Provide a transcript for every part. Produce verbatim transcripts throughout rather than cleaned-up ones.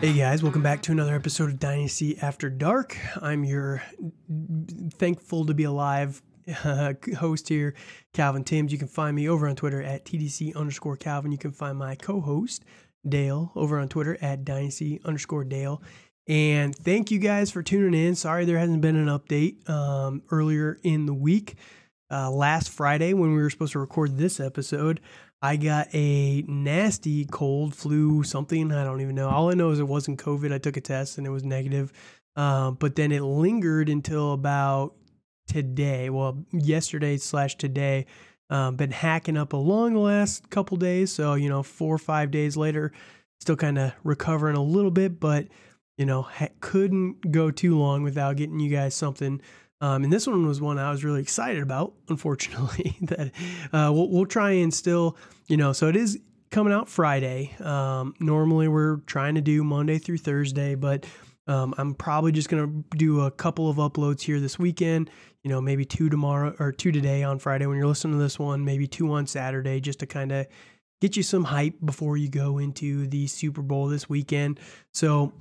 Hey guys, welcome back to another episode of Dynasty After Dark. I'm your thankful to be alive uh, host here, Calvin Timms. You can find me over on Twitter at TDC underscore Calvin. You can find my co-host, Dale, over on Twitter at Dynasty underscore Dale. And thank you guys for tuning in. Sorry there hasn't been an update um, earlier in the week. Uh, last Friday when we were supposed to record this episode, I got a nasty cold, flu, something. I don't even know. All I know is it wasn't COVID. I took a test and it was negative. Uh, but then it lingered until about today. Well, yesterday slash today. Um, been hacking up along the last couple days. So, you know, four or five days later, still kind of recovering a little bit. But, you know, ha- couldn't go too long without getting you guys something. Um, and this one was one I was really excited about, unfortunately, that uh, we'll, we'll try and still, you know, so it is coming out Friday. Um, normally we're trying to do Monday through Thursday, but um, I'm probably just going to do a couple of uploads here this weekend, you know, maybe two tomorrow or two today on Friday when you're listening to this one, maybe two on Saturday, just to kind of get you some hype before you go into the Super Bowl this weekend. So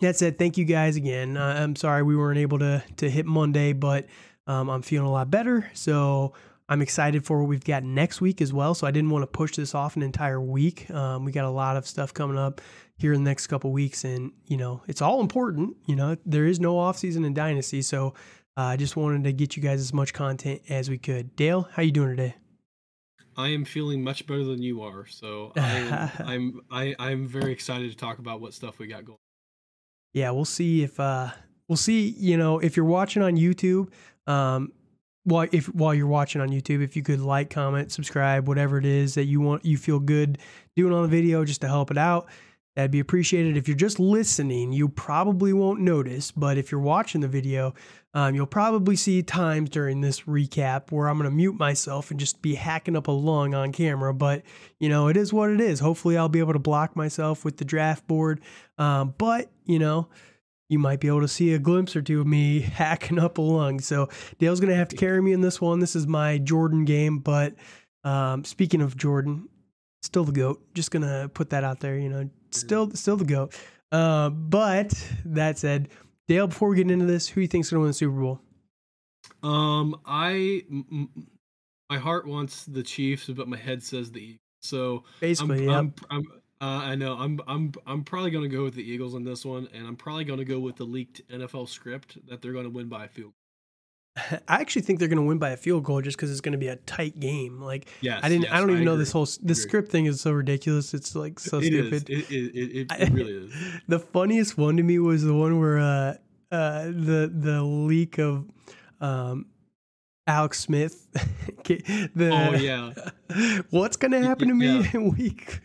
that said, thank you guys again. Uh, I'm sorry we weren't able to to hit Monday, but um, I'm feeling a lot better. So I'm excited for what we've got next week as well. So I didn't want to push this off an entire week. Um, we got a lot of stuff coming up here in the next couple of weeks, and you know it's all important. You know there is no off season in Dynasty, so uh, I just wanted to get you guys as much content as we could. Dale, how you doing today? I am feeling much better than you are, so I'm I'm I, I'm very excited to talk about what stuff we got going. Yeah, we'll see if uh, we'll see. You know, if you're watching on YouTube, um, while if while you're watching on YouTube, if you could like, comment, subscribe, whatever it is that you want, you feel good doing on the video, just to help it out, that'd be appreciated. If you're just listening, you probably won't notice, but if you're watching the video, um, you'll probably see times during this recap where I'm gonna mute myself and just be hacking up a lung on camera. But you know, it is what it is. Hopefully, I'll be able to block myself with the draft board, um, but. You know, you might be able to see a glimpse or two of me hacking up a lung. So Dale's going to have to carry me in this one. This is my Jordan game. But um, speaking of Jordan, still the GOAT. Just going to put that out there, you know, still still the GOAT. Uh, but that said, Dale, before we get into this, who do you think is going to win the Super Bowl? Um, I, m- my heart wants the Chiefs, but my head says the Eagles. So basically, I'm, yeah. I'm, I'm, I'm Uh, I know I'm I'm I'm probably going to go with the Eagles on this one, and I'm probably going to go with the leaked N F L script that they're going to win by a field goal. I actually think they're going to win by a field goal just because it's going to be a tight game. Like yes, I didn't yes, I don't even I know this whole the script thing is so ridiculous. It's like so it stupid. Is. It, it, it, it really is. The funniest one to me was the one where uh, uh, the the leak of. Um, Alex Smith. the, oh yeah. What's gonna happen to me yeah. in week?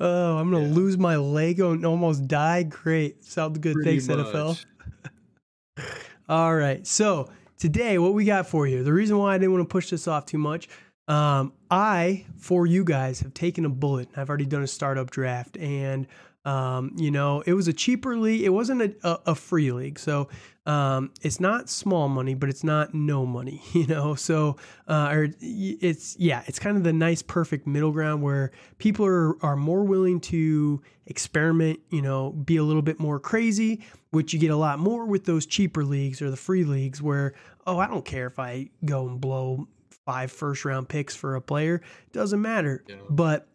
Oh, I'm gonna yeah. lose my leg and almost die. Great, sounds good. Pretty Thanks, much. N F L. All right, so today what we got for you? The reason why I didn't want to push this off too much, um, I for you guys have taken a bullet. I've already done a startup draft and. Um, you know, it was a cheaper league. It wasn't a, a, a free league. So, um, it's not small money, but it's not no money, you know? So, uh, or it's, yeah, it's kind of the nice, perfect middle ground where people are, are more willing to experiment, you know, be a little bit more crazy, which you get a lot more with those cheaper leagues or the free leagues where, oh, I don't care if I go and blow five first round picks for a player. It doesn't matter. Yeah. But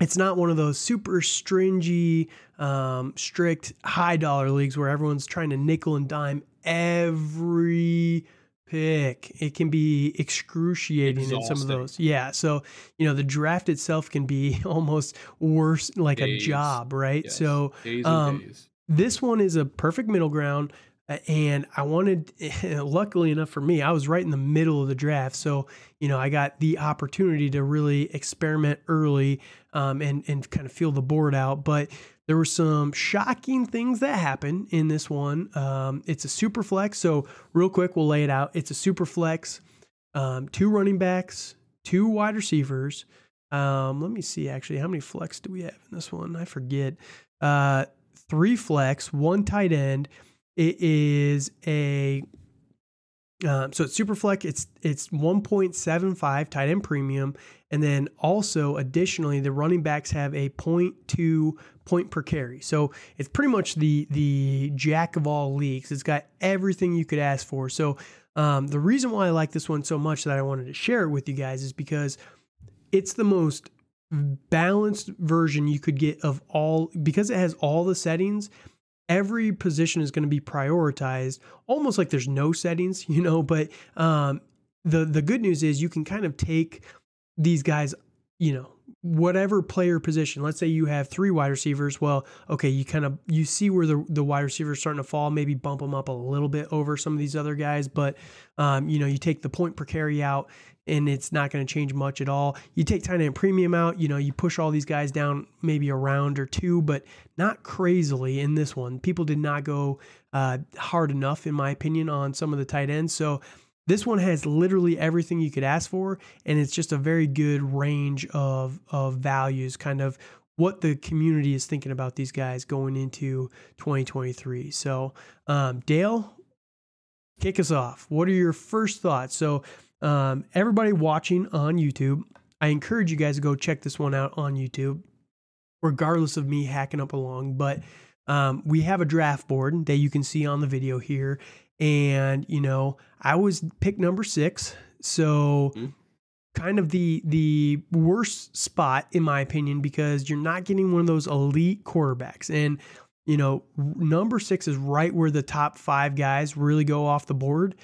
it's not one of those super stringy, um, strict, high-dollar leagues where everyone's trying to nickel and dime every pick. It can be excruciating Exhausting. in some of those. Yeah, so, you know, the draft itself can be almost worse, like days. a job, right? Yes. So days um, days. This one is a perfect middle ground, and I wanted, luckily enough for me, I was right in the middle of the draft, so, you know, I got the opportunity to really experiment early. Um, and, and kind of feel the board out. But there were some shocking things that happened in this one. Um, it's a super flex. So real quick, we'll lay it out. It's a super flex, um, two running backs, two wide receivers. Um, let me see actually, how many flex do we have in this one? I forget. Uh, three flex, one tight end. It is a Um, so at Superflex, it's it's one point seven five tight end premium. And then also, additionally, the running backs have a point two point per carry. So it's pretty much the the jack of all leagues. It's got everything you could ask for. So um, the reason why I like this one so much that I wanted to share it with you guys is because it's the most balanced version you could get of all, because it has all the settings. Every position is going to be prioritized, almost like there's no settings, you know, but um, the, the good news is you can kind of take these guys, you know, whatever player position. Let's say you have three wide receivers. Well, okay, you kind of, you see where the, the wide receivers starting to fall, maybe bump them up a little bit over some of these other guys, but um, you know, you take the point per carry out and it's not going to change much at all. You take tight end premium out, you know, you push all these guys down maybe a round or two, but not crazily in this one. People did not go uh, hard enough, in my opinion, on some of the tight ends. So this one has literally everything you could ask for, and it's just a very good range of, of values, kind of what the community is thinking about these guys going into twenty twenty-three. So um, Dale, kick us off. What are your first thoughts? So Um, everybody watching on YouTube, I encourage you guys to go check this one out on YouTube, regardless of me hacking up along, but um, we have a draft board that you can see on the video here. And, you know, I was pick number six. So mm-hmm. kind of the, the worst spot in my opinion, because you're not getting one of those elite quarterbacks. And, you know, number six is right where the top five guys really go off the board.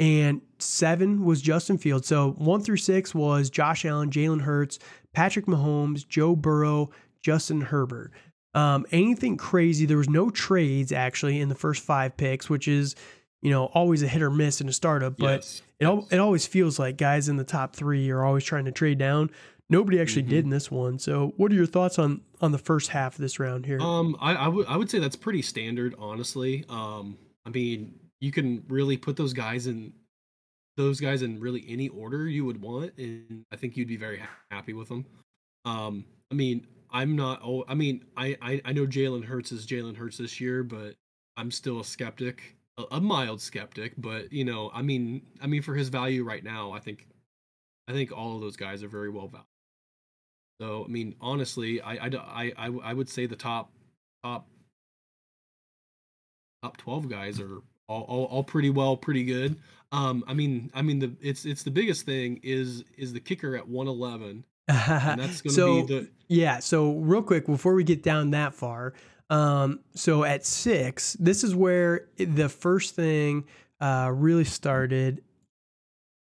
And seven was Justin Fields. So one through six was Josh Allen, Jalen Hurts, Patrick Mahomes, Joe Burrow, Justin Herbert. Um, anything crazy? There was no trades actually in the first five picks, which is, you know, always a hit or miss in a startup. But yes, it al- yes. it always feels like guys in the top three are always trying to trade down. Nobody actually mm-hmm. did in this one. So what are your thoughts on on the first half of this round here? Um, I, I would I would say that's pretty standard, honestly. Um, I mean. You can really put those guys in those guys in really any order you would want, and I think you'd be very happy with them. Um, I mean, I'm not. Oh, I mean, I I, I know Jalen Hurts is Jalen Hurts this year, but I'm still a skeptic, a, a mild skeptic. But you know, I mean, I mean, for his value right now, I think, I think all of those guys are very well valued. So I mean, honestly, I I I I would say the top top top twelve guys are. All, all, all pretty well, pretty good. Um, I mean, I mean, the it's it's the biggest thing is is the kicker at one eleven. And that's going to so, be the yeah. So real quick before we get down that far, um, so at six, this is where the first thing uh, really started.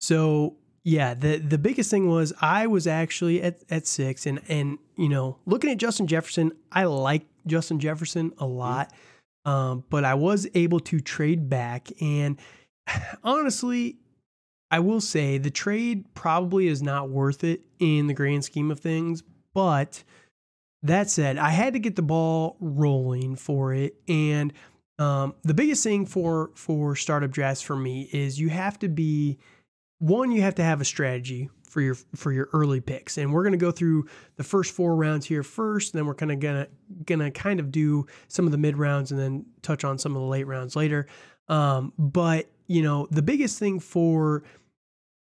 So yeah, the the biggest thing was I was actually at at six, and and you know looking at Justin Jefferson, I like Justin Jefferson a lot. Mm-hmm. Um, but I was able to trade back, and honestly, I will say the trade probably is not worth it in the grand scheme of things. But that said, I had to get the ball rolling for it. And um, the biggest thing for, for startup drafts for me is you have to be one, you have to have a strategy for your, for your early picks. And we're going to go through the first four rounds here first, and then we're kind of going to, going to kind of do some of the mid rounds and then touch on some of the late rounds later. Um, but you know, the biggest thing for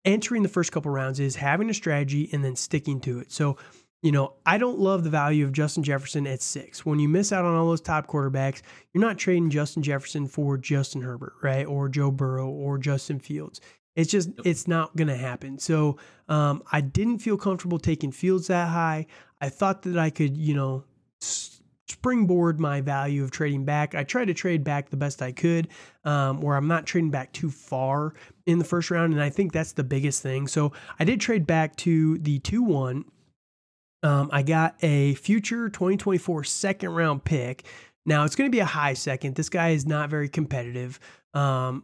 entering the first couple rounds is having a strategy and then sticking to it. So, you know, I don't love the value of Justin Jefferson at six. When you miss out on all those top quarterbacks, you're not trading Justin Jefferson for Justin Herbert, right? Or Joe Burrow or Justin Fields. It's just, it's not going to happen. So um, I didn't feel comfortable taking Fields that high. I thought that I could, you know, springboard my value of trading back. I tried to trade back the best I could, um, where I'm not trading back too far in the first round. And I think that's the biggest thing. So I did trade back to the two one. Um, I got a future twenty twenty-four second round pick. Now it's going to be a high second. This guy is not very competitive. Um,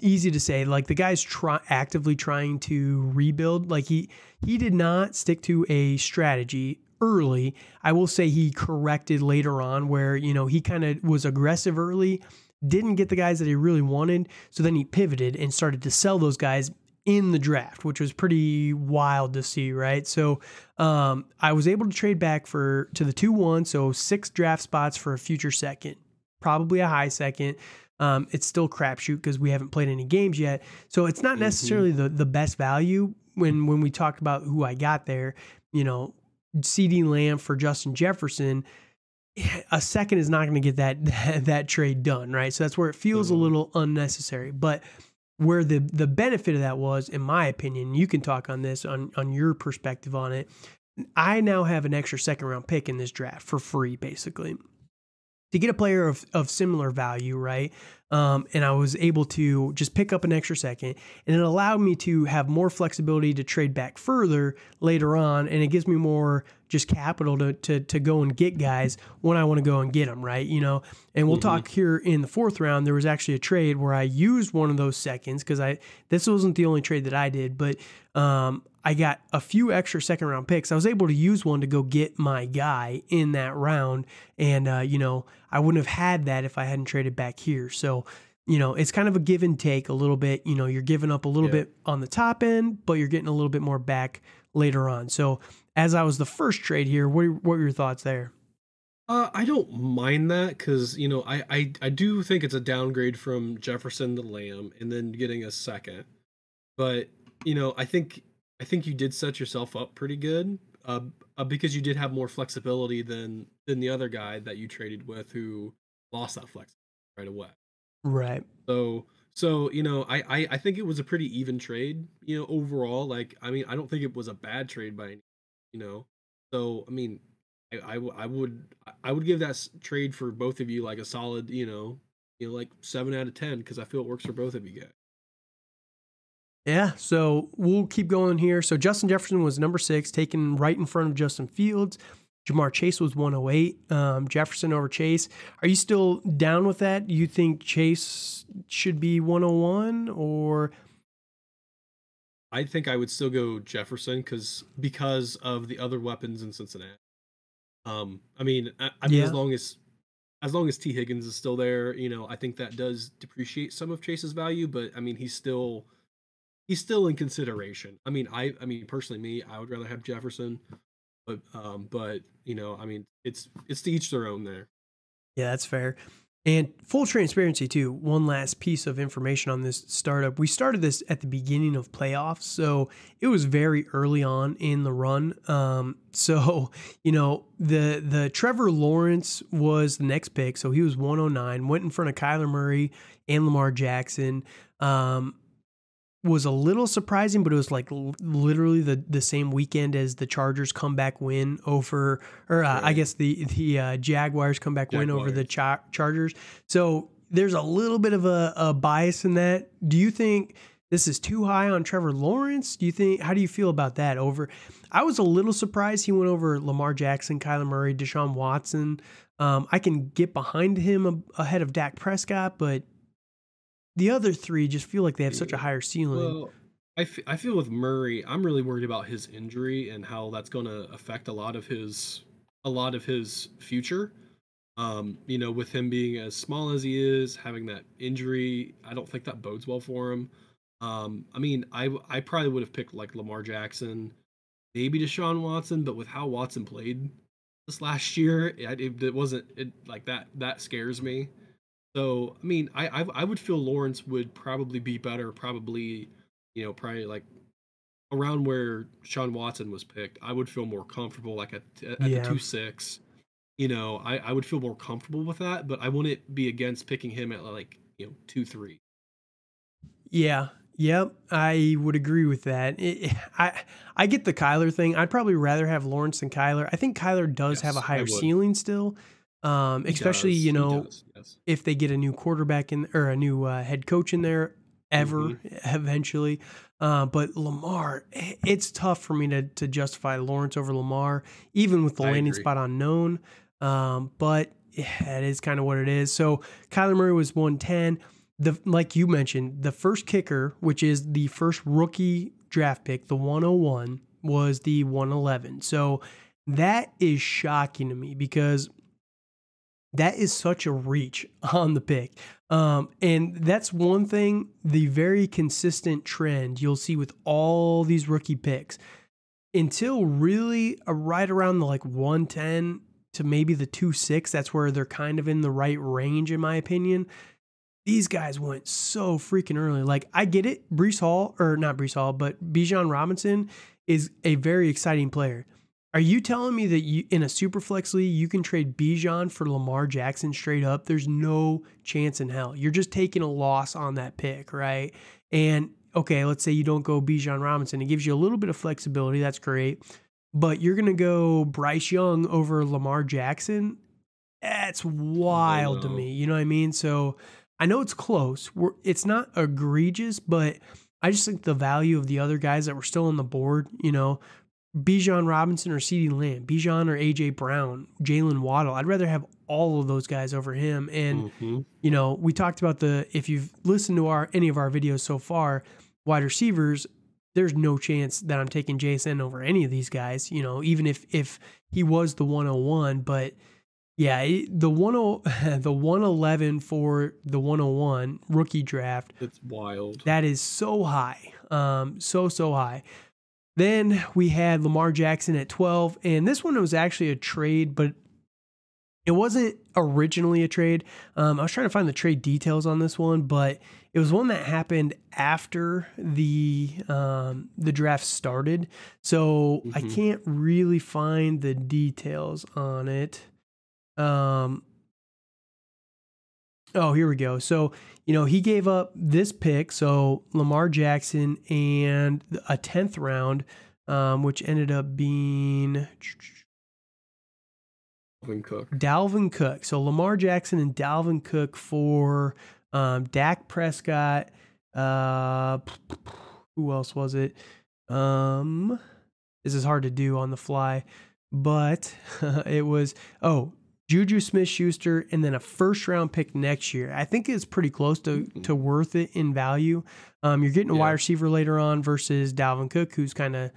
Easy to say, like the guy's try, actively trying to rebuild. Like he he did not stick to a strategy early. I will say he corrected later on where, you know, he kind of was aggressive early, didn't get the guys that he really wanted. So then he pivoted and started to sell those guys in the draft, which was pretty wild to see, right? So um, I was able to trade back for to the two one, so six draft spots for a future second, probably a high second. Um, it's still crapshoot because we haven't played any games yet. So it's not necessarily mm-hmm. the, the best value when, when we talk about who I got there. You know, CeeDee Lamb for Justin Jefferson, a second is not going to get that, that that trade done, right? So that's where it feels mm-hmm. a little unnecessary. But where the the benefit of that was, in my opinion, you can talk on this, on, on your perspective on it. I now have an extra second round pick in this draft for free, basically, to get a player of, of similar value, right? Um, and I was able to just pick up an extra second, and it allowed me to have more flexibility to trade back further later on, and it gives me more just capital to to, to go and get guys when I want to go and get them, right? You know, and we'll mm-hmm. talk here in the fourth round. There was actually a trade where I used one of those seconds because I this wasn't the only trade that I did, but um, I got a few extra second round picks. I was able to use one to go get my guy in that round, and uh, you know, I wouldn't have had that if I hadn't traded back here. So, you know, it's kind of a give and take a little bit. You know, you're giving up a little yeah. bit on the top end, but you're getting a little bit more back later on. So, as I was the first trade here, what what were your thoughts there? Uh, I don't mind that because, you know, I, I I do think it's a downgrade from Jefferson to Lamb and then getting a second. But, you know, I think I think you did set yourself up pretty good. Uh, uh, because you did have more flexibility than than the other guy that you traded with, who lost that flexibility right away. Right. So so you know, I, I I think it was a pretty even trade. You know, overall, like I mean, I don't think it was a bad trade by any. You know, so I mean, I, I I would I would give that trade for both of you like a solid, you know, you know, like seven out of ten because I feel it works for both of you guys. Yeah, so we'll keep going here. So Justin Jefferson was number six, taken right in front of Justin Fields. Jamar Chase was one oh eight. Um, Jefferson over Chase. Are you still down with that? You think Chase should be one oh one, or? I think I would still go Jefferson because because of the other weapons in Cincinnati. Um, I mean, I, I mean yeah. as long as as long as T Higgins is still there, you know, I think that does depreciate some of Chase's value. But I mean, he's still. He's still in consideration. I mean, I, I mean, personally, me, I would rather have Jefferson, but, um, but you know, I mean, it's it's to each their own there. Yeah, that's fair. And full transparency too. One last piece of information on this startup. We started this at the beginning of playoffs, so it was very early on in the run. Um, so you know, the the Trevor Lawrence was the next pick, so he was one oh nine. Went in front of Kyler Murray and Lamar Jackson. Um, was a little surprising, but it was like l- literally the, the same weekend as the Chargers comeback win over, or uh, right. I guess the, the uh, Jaguars comeback Jaguars. win over the Char- Chargers. So there's a little bit of a, a bias in that. Do you think this is too high on Trevor Lawrence? Do you think, how do you feel about that over? I was a little surprised he went over Lamar Jackson, Kyler Murray, Deshaun Watson. Um, I can get behind him a- ahead of Dak Prescott, but the other three just feel like they have such a higher ceiling. Well, I, f- I feel with Murray, I'm really worried about his injury and how that's going to affect a lot of his a lot of his future. Um, you know, with him being as small as he is, having that injury, I don't think that bodes well for him. Um, I mean, I I probably would have picked like Lamar Jackson, maybe Deshaun Watson, but with how Watson played this last year, it, it, it wasn't it, like that. That scares me. So, I mean, I, I I would feel Lawrence would probably be better, probably, you know, probably like around where Deshaun Watson was picked. I would feel more comfortable, like at, at yeah. the two six. You know, I, I would feel more comfortable with that, but I wouldn't be against picking him at like, you know, two three. Yeah. Yep, I would agree with that. It, I I get the Kyler thing. I'd probably rather have Lawrence than Kyler. I think Kyler does yes, have a higher ceiling still. Um, especially, you know, yes. if they get a new quarterback in or a new uh, head coach in there ever mm-hmm. eventually. Uh, but Lamar, it's tough for me to, to justify Lawrence over Lamar, even with the I landing agree. spot unknown. Um, but yeah, it is kind of what it is. So Kyler Murray was one ten. The, like you mentioned, the first kicker, which is the first rookie draft pick, the one oh one was the one eleven. So that is shocking to me because that is such a reach on the pick. Um, and that's one thing, the very consistent trend you'll see with all these rookie picks until really a right around the like one ten to maybe the two six. That's where they're kind of in the right range, in my opinion. these guys went so freaking early. Like, I get it. Breece Hall, or not Breece Hall, but Bijan Robinson is a very exciting player. Are you telling me that you, in a super flex league, you can trade Bijan for Lamar Jackson straight up? There's no chance in hell. You're just taking a loss on that pick, right? And, okay, let's say you don't go Bijan Robinson. It gives you a little bit of flexibility. That's great. But you're going to go Bryce Young over Lamar Jackson? That's wild oh, no. to me. You know what I mean? So I know it's close. We're, it's not egregious, but I just think the value of the other guys that were still on the board, you know, Bijan Robinson or CeeDee Lamb, Bijan or A J Brown, Jalen Waddle. I'd rather have all of those guys over him. And, mm-hmm. you know, we talked about the, if you've listened to our any of our videos so far, wide receivers, there's no chance that I'm taking J S N over any of these guys, you know, even if, if he was the one oh one, but yeah, the one eleven for the one oh one rookie draft. It's wild. That is so high. Um, so, so high. Then we had Lamar Jackson at twelve, and this one was actually a trade, but it wasn't originally a trade. Um, I was trying to find the trade details on this one, but it was one that happened after the um, the draft started. So mm-hmm. I can't really find the details on it. Um, oh, here we go. So, you know, he gave up this pick. So Lamar Jackson and a tenth round, um, which ended up being Dalvin Cook, Dalvin Cook. So Lamar Jackson and Dalvin Cook for, um, Dak Prescott. Uh, who else was it? Um, this is hard to do on the fly, but it was, oh, Juju Smith-Schuster, and then a first-round pick next year. I think it's pretty close to, to worth it in value. Um, you're getting a yeah. wide receiver later on versus Dalvin Cook, who's kind of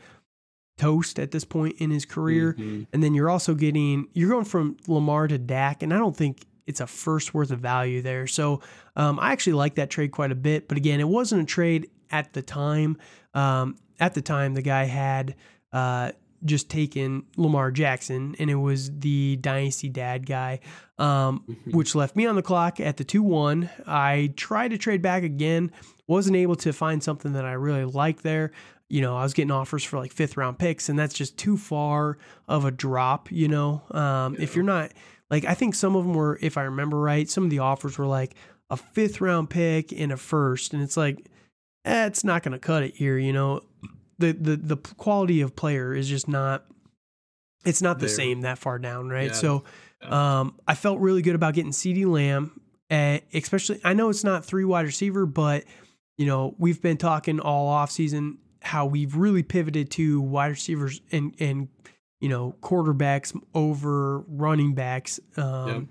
toast at this point in his career. Mm-hmm. And then you're also getting – you're going from Lamar to Dak, and I don't think it's a first worth of value there. So um, I actually like that trade quite a bit. But, again, it wasn't a trade at the time. Um, at the time, the guy had uh, – just taken Lamar Jackson, and it was the Dynasty Dad guy, um, which left me on the clock at the two one. I tried to trade back again, wasn't able to find something that I really liked there. You know, I was getting offers for like fifth round picks, and that's just too far of a drop, you know. Um, yeah. If you're not, like, I think some of them were, if I remember right, some of the offers were like a fifth round pick and a first, and it's like, eh, it's not going to cut it here, you know. The, the the quality of player is just not, it's not the there. same that far down, right? Yeah. So um, I felt really good about getting CeeDee Lamb, at, especially, I know it's not three wide receiver, but, you know, we've been talking all offseason how we've really pivoted to wide receivers and, and you know, quarterbacks over running backs um,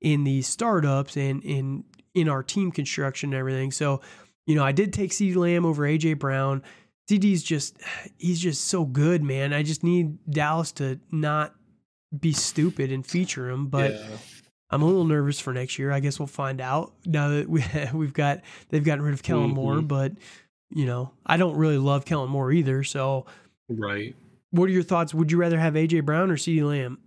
yeah. in the startups and in, in our team construction and everything. So, you know, I did take CeeDee Lamb over A J Brown. CeeDee's just, he's just so good, man. I just need Dallas to not be stupid and feature him, but yeah. I'm a little nervous for next year. I guess we'll find out now that we, we've got, they've gotten rid of Kellen mm-hmm. Moore, but, you know, I don't really love Kellen Moore either. So, right. What are your thoughts? Would you rather have A J Brown or CeeDee Lamb?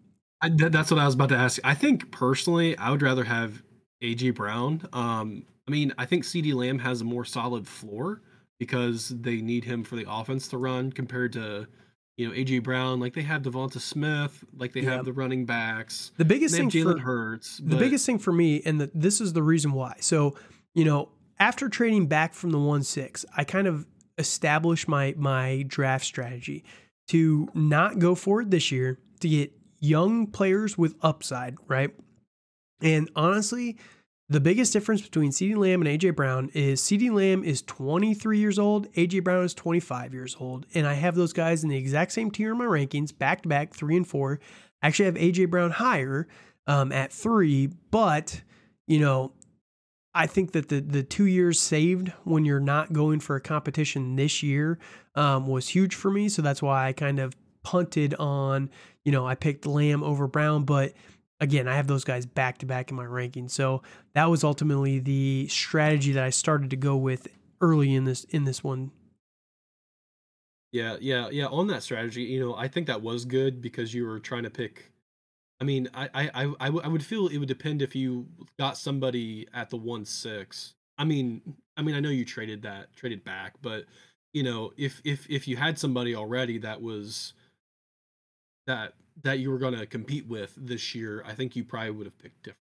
I, that, that's what I was about to ask. I think personally, I would rather have A J Brown. Um, I mean, I think CeeDee Lamb has a more solid floor, because they need him for the offense to run compared to, you know, A J Brown. Like, they have Devonta Smith, like they yep. have the running backs. The biggest thing Jalen Hurts. The biggest thing for me, and the, this is the reason why. So, you know, after trading back from the one six, I kind of established my my draft strategy to not go for it this year, to get young players with upside, right? And honestly, the biggest difference between CeeDee Lamb and A J Brown is CeeDee Lamb is twenty-three years old, A J Brown is twenty-five years old, and I have those guys in the exact same tier in my rankings, back to back, three and four. I actually have A J Brown higher um, at three, but you know, I think that the the two years saved when you're not going for a competition this year um, was huge for me, so that's why I kind of punted on, you know, I picked Lamb over Brown, but again, I have those guys back-to-back in my ranking. So that was ultimately the strategy that I started to go with early in this in this one. Yeah, yeah, yeah. On that strategy, you know, I think that was good because you were trying to pick I mean, I I I, I, w I would feel it would depend if you got somebody at the one six. I mean, I mean, I know you traded that traded back, but you know, if if if you had somebody already that was that that you were going to compete with this year, I think you probably would have picked different.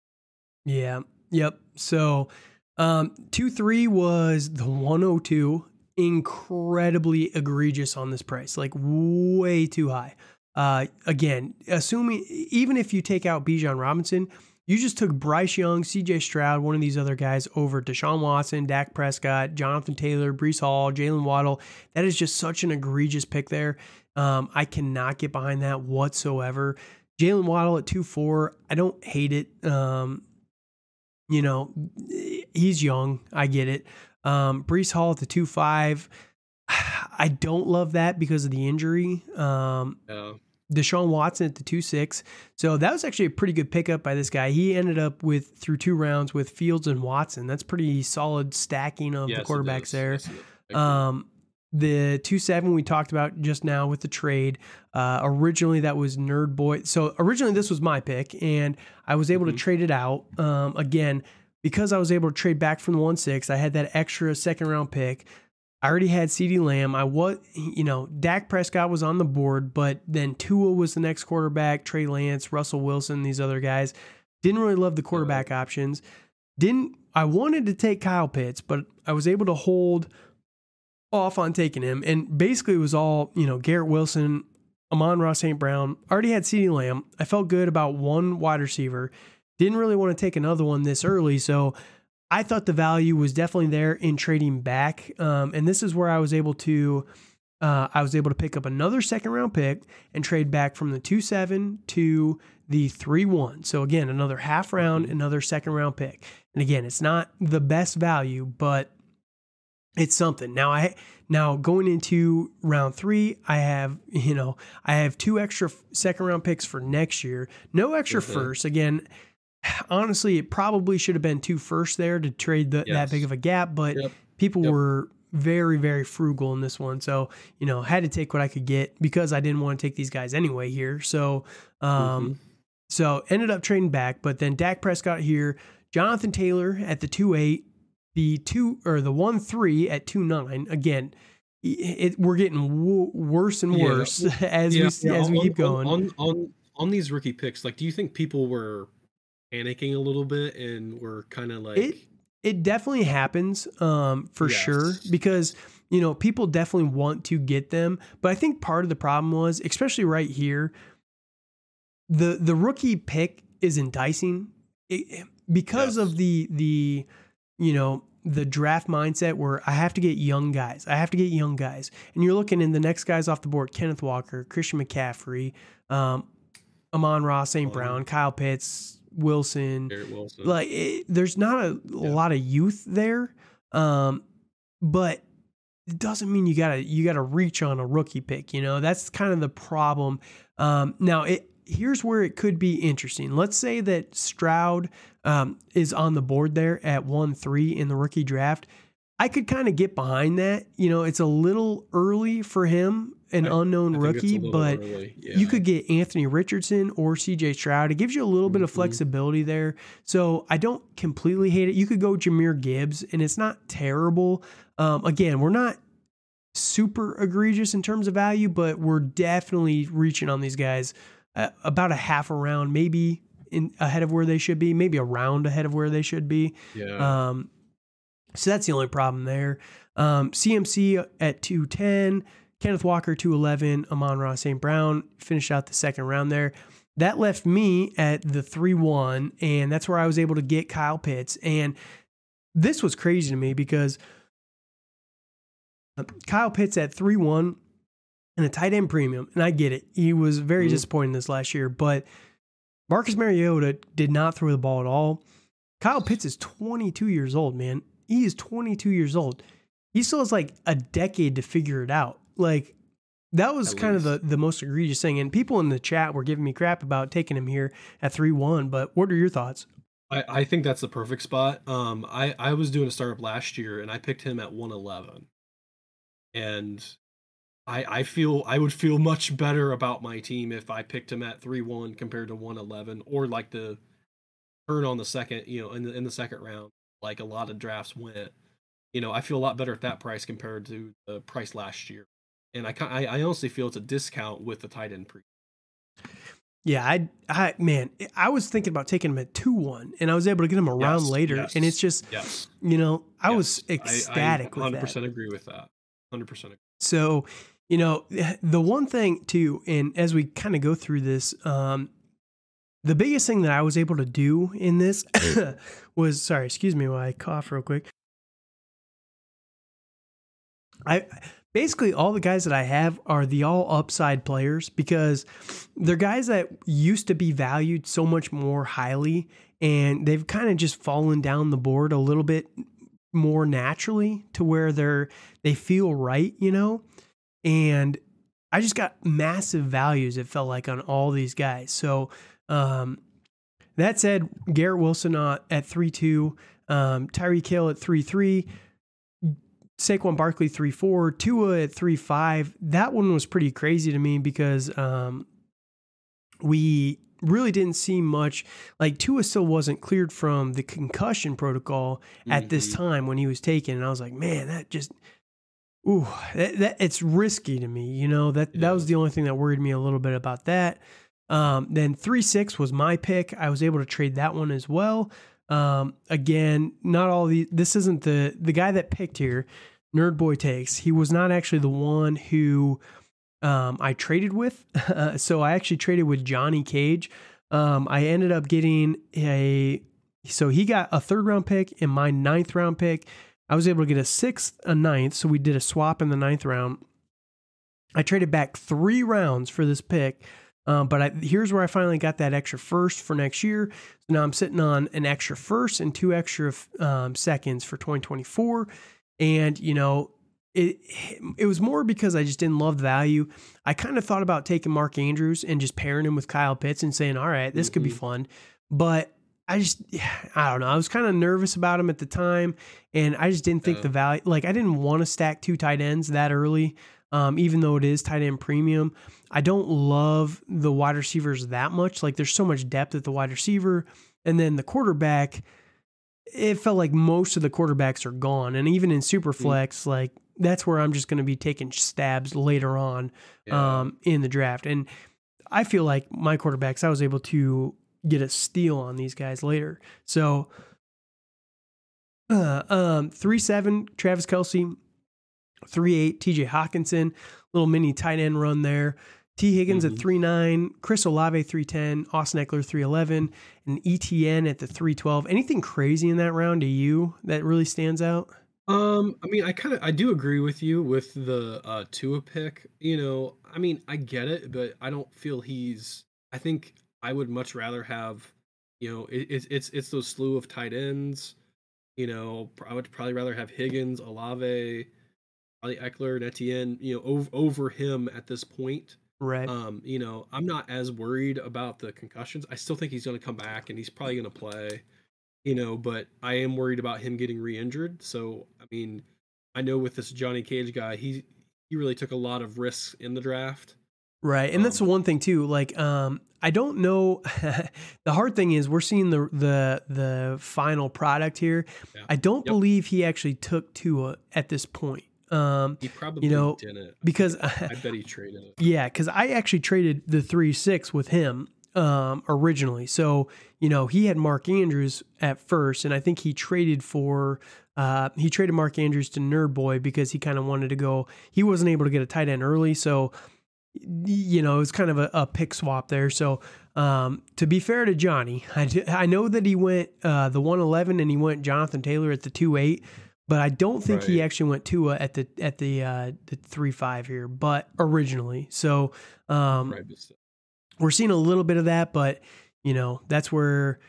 Yeah. Yep. So, um, two three was the one hundred two. Incredibly egregious on this price, like way too high. Uh, again, assuming even if you take out Bijan Robinson, you just took Bryce Young, C J Stroud, one of these other guys over Deshaun Watson, Dak Prescott, Jonathan Taylor, Breece Hall, Jalen Waddle. That is just such an egregious pick there. Um, I cannot get behind that whatsoever. Jalen Waddle at two four, I don't hate it. Um, you know, he's young. I get it. Um, Breece Hall at the two five. I don't love that because of the injury. Um, no. Deshaun Watson at the two six. So that was actually a pretty good pickup by this guy. He ended up with, through two rounds, with Fields and Watson. That's pretty solid stacking of yes, the quarterbacks there. Yes, um, the two seven we talked about just now with the trade. Uh, originally, that was Nerd Boy. So originally, this was my pick, and I was able mm-hmm. to trade it out. Um, again, because I was able to trade back from the one six, I had that extra second round pick. I already had CeeDee Lamb. I was, you know, Dak Prescott was on the board, but then Tua was the next quarterback, Trey Lance, Russell Wilson, these other guys. Didn't really love the quarterback options. Didn't, I wanted to take Kyle Pitts, but I was able to hold off on taking him. And basically it was all, you know, Garrett Wilson, Amon-Ra Saint Brown. I already had CeeDee Lamb. I felt good about one wide receiver. Didn't really want to take another one this early, so I thought the value was definitely there in trading back. Um, and this is where I was able to, uh, I was able to pick up another second round pick and trade back from the two seven to the three one. So again, another half round, another second round pick. And again, it's not the best value, but it's something. Now I now going into round three, I have, you know, I have two extra second round picks for next year. No extra mm-hmm. first again. Honestly, it probably should have been two firsts there to trade the, yes. that big of a gap, but yep. people yep. were very, very frugal in this one. So, you know, had to take what I could get because I didn't want to take these guys anyway here. So, um, mm-hmm. so ended up trading back, but then Dak Prescott here, Jonathan Taylor at the two eight, the two or the one three at two nine. Again, it, we're getting w worse and worse yeah. as yeah. we yeah. as on, we keep going on, on on on these rookie picks. Like, do you think people were panicking a little bit and we're kind of like it it definitely happens um for yes. sure, because you know people definitely want to get them, but I think part of the problem was, especially right here, the the rookie pick is enticing it, because yes. of the the you know the draft mindset where I have to get young guys, I have to get young guys, and you're looking in the next guys off the board: Kenneth Walker, Christian McCaffrey, um Amon-Ra Saint Brown, Kyle Pitts, Wilson, Wilson. Like it, there's not a, yeah. a lot of youth there, um, but it doesn't mean you gotta you gotta reach on a rookie pick. You know that's kind of the problem. Um, now it here's where it could be interesting. Let's say that Stroud um, is on the board there at one three in the rookie draft. I could kind of get behind that. You know, it's a little early for him, an I, unknown I rookie, but yeah. you could get Anthony Richardson or C J Stroud. It gives you a little bit mm-hmm. of flexibility there. So I don't completely hate it. You could go Jahmyr Gibbs, and it's not terrible. Um, again, we're not super egregious in terms of value, but we're definitely reaching on these guys uh, about a half a round, maybe in, ahead of where they should be, maybe a round ahead of where they should be. Yeah. Um, So that's the only problem there. Um, C M C at two ten, Kenneth Walker two eleven, Amon-Ra Saint Brown finished out the second round there. That left me at the three one, and that's where I was able to get Kyle Pitts. And this was crazy to me because Kyle Pitts at three one and a tight end premium, and I get it. He was very mm-hmm. disappointing this last year, but Marcus Mariota did not throw the ball at all. Kyle Pitts is twenty-two years old, man. He is twenty-two years old. He still has like a decade to figure it out. Like, that was kind of the, the most egregious thing. And people in the chat were giving me crap about taking him here at three one. But what are your thoughts? I, I think that's the perfect spot. Um, I, I was doing a startup last year, and I picked him at one eleven. And I, I feel I would feel much better about my team if I picked him at three one compared to one eleven, or like the turn on the second, you know, in the in the second round, like a lot of drafts went. You know, I feel a lot better at that price compared to the price last year, and I I, I honestly feel it's a discount with the tight end pre. Yeah, I I man, I was thinking about taking him at two one, and I was able to get him around yes, later, yes, and it's just, yes, you know, I yes. was ecstatic I, I with that. one hundred percent agree with that. one hundred percent agree. So, you know, the one thing too, and as we kind of go through this, um, the biggest thing that I was able to do in this was, sorry, excuse me while I cough real quick. I basically all the guys that I have are the all upside players, because they're guys that used to be valued so much more highly, and they've kind of just fallen down the board a little bit more naturally to where they're, they feel right, you know? And I just got massive values, it felt like, on all these guys. So um, that said, Garrett Wilson uh, at three two, um, Tyreek Hill at three three, Saquon Barkley three four, Tua at three five. That one was pretty crazy to me because um, we really didn't see much. Like, Tua still wasn't cleared from the concussion protocol at mm-hmm. this time when he was taken. And I was like, man, that just... Ooh, that, that it's risky to me. You know, that, yeah. that was the only thing that worried me a little bit about that. Um, then three six was my pick. I was able to trade that one as well. Um, again, not all the, this isn't the, the guy that picked here, Nerd Boy Takes. He was not actually the one who, um, I traded with. Uh, so I actually traded with Johnny Cage. Um, I ended up getting a, so he got a third round pick and my ninth round pick. I was able to get a sixth, a ninth, so we did a swap in the ninth round. I traded back three rounds for this pick, um, but I, here's where I finally got that extra first for next year. So now I'm sitting on an extra first and two extra um, seconds for twenty twenty-four, and you know, it it was more because I just didn't love value. I kind of thought about taking Mark Andrews and just pairing him with Kyle Pitts and saying, all right, this mm-hmm. could be fun, but I just, I don't know. I was kind of nervous about him at the time, and I just didn't think uh, the value, like I didn't want to stack two tight ends that early, um, even though it is tight end premium. I don't love the wide receivers that much. Like, there's so much depth at the wide receiver. And then the quarterback, it felt like most of the quarterbacks are gone. And even in Superflex, yeah. like that's where I'm just going to be taking stabs later on yeah. um, in the draft. And I feel like my quarterbacks, I was able to get a steal on these guys later. So, uh, um, three seven Travis Kelce, three eight T J Hawkinson, little mini tight end run there. T Higgins mm-hmm. at three nine, Chris Olave three ten, Austin Eckler three eleven, and E T N at the three twelve. Anything crazy in that round to you that really stands out? Um, I mean, I kind of I do agree with you with the uh, Tua pick. You know, I mean, I get it, but I don't feel he's. I think. I would much rather have, you know, it's it's it's those slew of tight ends. You know, I would probably rather have Higgins, Olave, probably Eckler, and Etienne, you know, over, over him at this point. Right. Um, you know, I'm not as worried about the concussions. I still think he's going to come back and he's probably going to play, you know, but I am worried about him getting re-injured. So, I mean, I know with this Johnny Cage guy, he he really took a lot of risks in the draft. Right. And that's the one thing too, like, um, I don't know. The hard thing is we're seeing the, the, the final product here. Yeah. I don't yep. believe he actually took Tua at this point. Um, he probably you know, didn't because I, I bet he traded it. Yeah. Cause I actually traded the three, six with him, um, originally. So, you know, he had Mark Andrews at first, and I think he traded for, Uh, he traded Mark Andrews to Nerd Boy because he kind of wanted to go, he wasn't able to get a tight end early. So, you know, it was kind of a, a pick swap there. So um, to be fair to Johnny, I, d- I know that he went uh, the one eleven and he went Jonathan Taylor at the two eight, but I don't think right. he actually went Tua at the at the uh, the three five here, but originally. So um, right. we're seeing a little bit of that, but you know, that's where,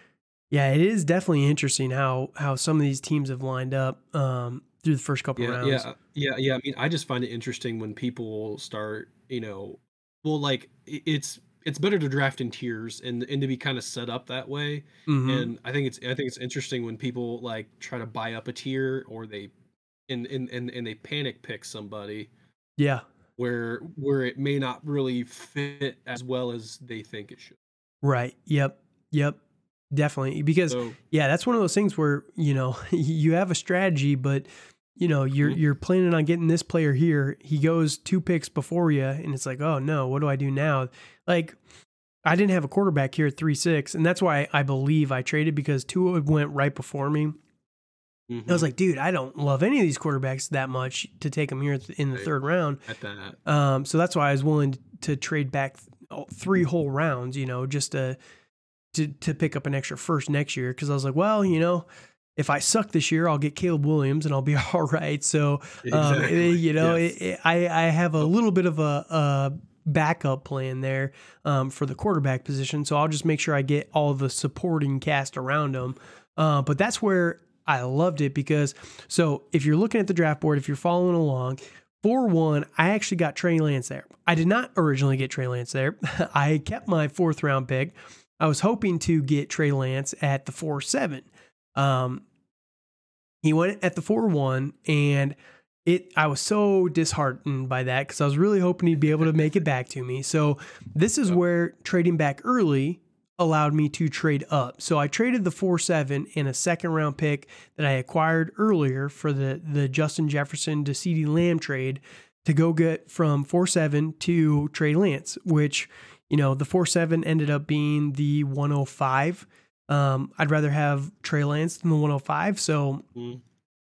yeah, it is definitely interesting how how some of these teams have lined up um, through the first couple yeah, rounds. Yeah, yeah, yeah. I mean, I just find it interesting when people start. You know, well, like it's it's better to draft in tiers and and to be kind of set up that way. Mm-hmm. And I think it's I think it's interesting when people like try to buy up a tier or they and and and, and they panic pick somebody. Yeah. where where it may not really fit as well as they think it should. Right. Yep. Yep. Definitely. Because so, yeah, that's one of those things where, you know, you have a strategy, but you know, you're, you're planning on getting this player here. He goes two picks before you and it's like, oh no, what do I do now? Like, I didn't have a quarterback here at three, six. And that's why I believe I traded, because Tua went right before me. Mm-hmm. I was like, dude, I don't love any of these quarterbacks that much to take them here in the right. third round. At that. Um, so that's why I was willing to trade back three whole rounds, you know, just to, to, to pick up an extra first next year. Cause I was like, well, you know, if I suck this year, I'll get Caleb Williams and I'll be all right. So, um, exactly. it, you know, yes. it, it, I, I have a little bit of a, a backup plan there um, for the quarterback position. So I'll just make sure I get all the supporting cast around them. Uh, but that's where I loved it, because so if you're looking at the draft board, if you're following along, for one, I actually got Trey Lance there. I did not originally get Trey Lance there. I kept my fourth round pick. I was hoping to get Trey Lance at the four, seven. Um, he went at the four, one, and it, I was so disheartened by that, because I was really hoping he'd be able to make it back to me. So this is where trading back early allowed me to trade up. So I traded the four, seven in a second round pick that I acquired earlier for the, the Justin Jefferson to CeeDee Lamb trade, to go get from four, seven to Trey Lance, which, you know, the four, seven ended up being the one oh five. Um, I'd rather have Trey Lance than the one oh five. So mm.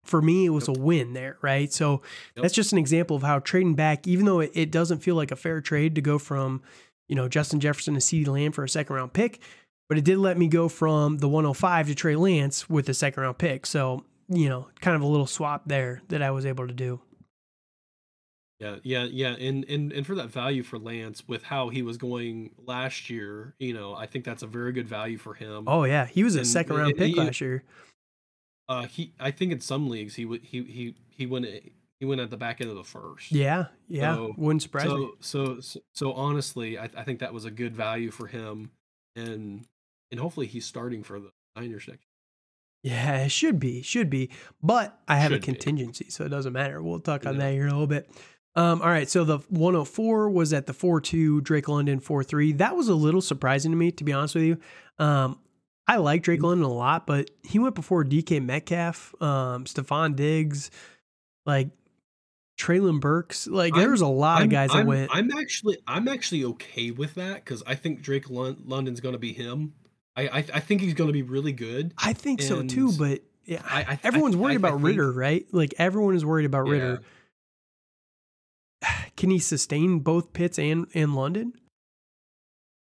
for me, it was yep. a win there. Right. So yep. that's just an example of how trading back, even though it, it doesn't feel like a fair trade to go from, you know, Justin Jefferson to CeeDee Lamb for a second round pick, but it did let me go from the one oh five to Trey Lance with a second round pick. So, you know, kind of a little swap there that I was able to do. Yeah. Yeah. Yeah. And, and, and for that value for Lance with how he was going last year, you know, I think that's a very good value for him. Oh yeah. He was a and, second round and, pick and, and, last year. Uh, he, I think in some leagues he would, he, he, he went, he went at the back end of the first. Yeah. Yeah. So, wouldn't surprise so, me. So, so, so honestly, I, I think that was a good value for him, and, and hopefully he's starting for the Niners next year. Yeah, it should be, should be, but I have should a contingency, be. so it doesn't matter. We'll talk yeah. on that here in a little bit. Um, all right. So the one oh four was at the four two, Drake London four three. That was a little surprising to me, to be honest with you. Um, I like Drake London a lot, but he went before D K Metcalf, um, Stephon Diggs, like Treylon Burks. Like there was a lot I'm, of guys I'm, that went. I'm actually, I'm actually okay with that, because I think Drake London's going to be him. I, I, I think he's going to be really good. I think and so too, but yeah, I, I, everyone's I, worried I, about I think, Ritter, right? Like everyone is worried about yeah. Ritter. Can he sustain both Pitts and, and London?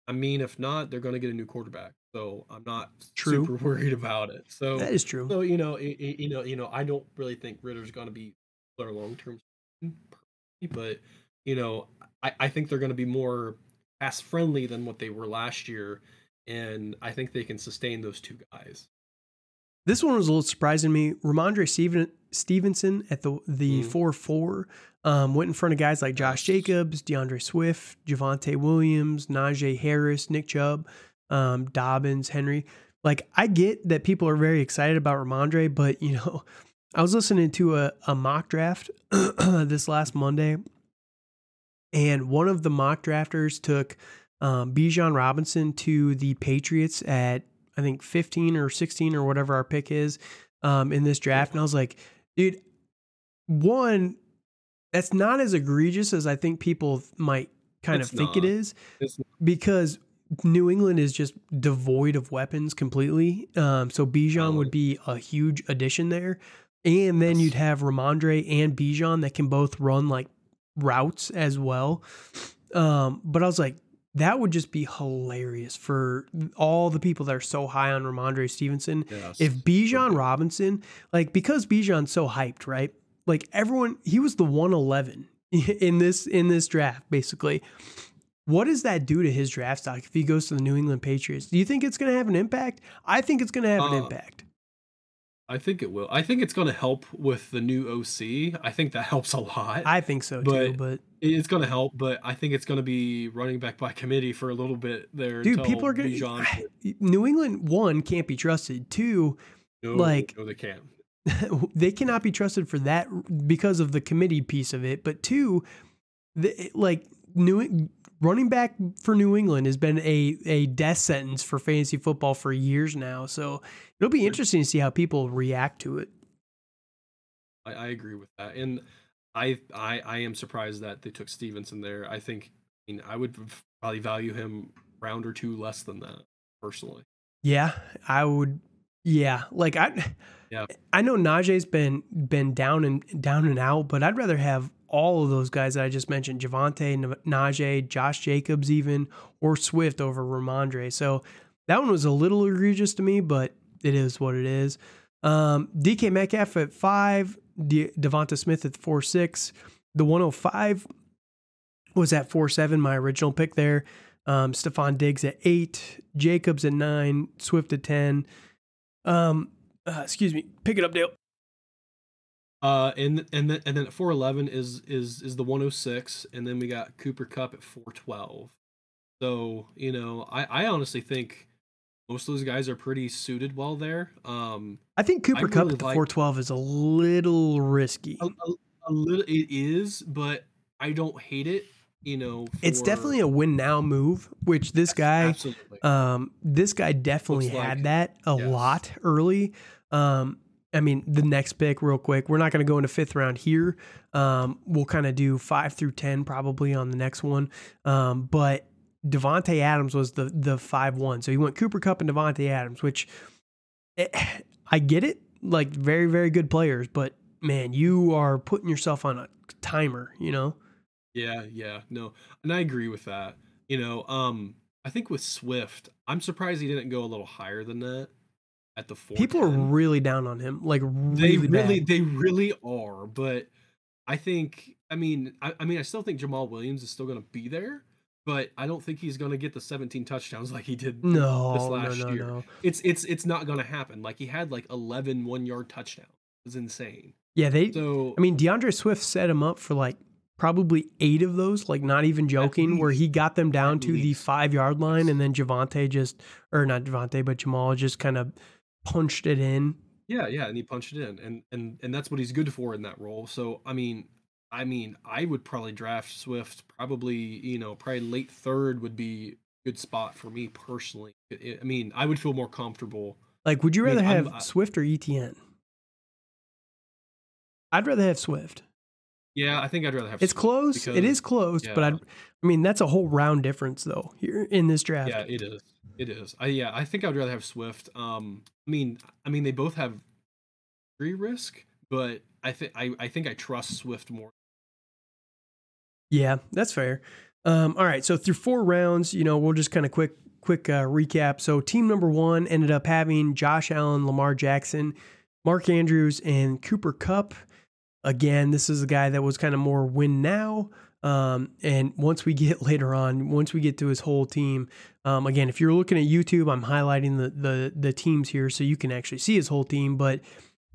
I mean, if not, they're going to get a new quarterback. So I'm not true. super worried about it. So that is true. So, you know, it, it, you know, you know, I don't really think Ritter's going to be their long-term, but you know, I, I think they're going to be more pass friendly than what they were last year. And I think they can sustain those two guys. This one was a little surprising to me. Ramondre Steven, Stevenson at the the four mm. four um, went in front of guys like Josh Jacobs, DeAndre Swift, Javonte Williams, Najee Harris, Nick Chubb, um, Dobbins, Henry. Like, I get that people are very excited about Ramondre, but you know, I was listening to a, a mock draft this last Monday, and one of the mock drafters took um, Bijan Robinson to the Patriots at, I think, fifteen or sixteen or whatever our pick is um, in this draft. And I was like, dude, one, that's not as egregious as I think people might kind it's of think not. it is because New England is just devoid of weapons completely. Um, so Bijan oh. would be a huge addition there. And then yes. you'd have Ramondre and Bijan that can both run like routes as well. Um, but I was like, that would just be hilarious for all the people that are so high on Ramondre Stevenson. Yes. If Bijan okay. Robinson, like, because Bijan's so hyped, right? Like everyone, he was the one eleven in this, in this draft, basically. What does that do to his draft stock if he goes to the New England Patriots? Do you think it's going to have an impact? I think it's going to have uh, an impact. I think it will. I think it's going to help with the new O C. I think that helps a lot. I think so but too, but it's going to help, but I think it's going to be running back by committee for a little bit there. Dude, people are going to New England one can't be trusted. Two, no, like no, they can't. They cannot be trusted for that because of the committee piece of it. But two, the, like New running back for New England has been a a death sentence for fantasy football for years now. So it'll be interesting to see how people react to it. I, I agree with that, and I, I I am surprised that they took Stevenson there. I think I mean I would probably value him a round or two less than that personally. Yeah, I would. Yeah, like I, yeah. I know Najee's been been down and down and out, but I'd rather have all of those guys that I just mentioned: Javonte, Najee, Josh Jacobs, even or Swift over Ramondre. So that one was a little egregious to me, but it is what it is. Um, D K Metcalf at five, De- Devonta Smith at four six. The one hundred five was at four seven. My original pick there. Um, Stephon Diggs at eight, Jacobs at nine, Swift at ten. Um, uh, excuse me. Pick it up, Dale. Uh, and and then and then at four eleven is is is the one oh six, and then we got Cooper Kupp at four twelve. So you know, I, I honestly think most of those guys are pretty suited well there. Um, I think Cooper Kupp at four twelve is a little risky. A, a, a little, it is, but I don't hate it. You know, for, it's definitely a win now move, which this guy, absolutely. um, this guy definitely like, had that a yes. lot early. Um, I mean, the next pick real quick, we're not going to go into fifth round here. Um, we'll kind of do five through ten probably on the next one. Um, but Devontae Adams was the, the five, one. So you went Cooper Kupp and Devontae Adams, which it, I get it. Like very, very good players, but man, you are putting yourself on a timer, you know? Yeah, yeah, no, and I agree with that. You know, um, I think with Swift, I'm surprised he didn't go a little higher than that at the four. People are really down on him, like really, they really, bad. they really are. But I think, I mean, I, I mean, I still think Jamal Williams is still going to be there, but I don't think he's going to get the seventeen touchdowns like he did no, this last no, no, year. No. It's it's it's not going to happen. Like he had like eleven one yard touchdowns. It was insane. Yeah, they. So I mean, DeAndre Swift set him up for like. Probably eight of those, like not even joking, least, where he got them down to least. the five yard line, and then Javonte just, or not Javonte, but Jamal just kind of punched it in. Yeah, yeah, and he punched it in, and and and that's what he's good for in that role. So I mean, I mean, I would probably draft Swift. Probably, you know, probably late third would be a good spot for me personally. I mean, I would feel more comfortable. Like, would you rather I mean, have I'm, Swift or E T N? I'd rather have Swift. Yeah, I think I'd rather have. It's close. It is close, yeah. but I, I mean, that's a whole round difference though here in this draft. Yeah, it is. It is. I yeah, I think I'd rather have Swift. Um, I mean, I mean, they both have free risk, but I think I I think I trust Swift more. Yeah, that's fair. Um, all right, so through four rounds, you know, we'll just kind of quick quick uh, recap. So team number one ended up having Josh Allen, Lamar Jackson, Mark Andrews, and Cooper Kupp. Again, this is a guy that was kind of more win now. Um, and once we get later on, once we get to his whole team, um, again, if you're looking at YouTube, I'm highlighting the, the the teams here so you can actually see his whole team. But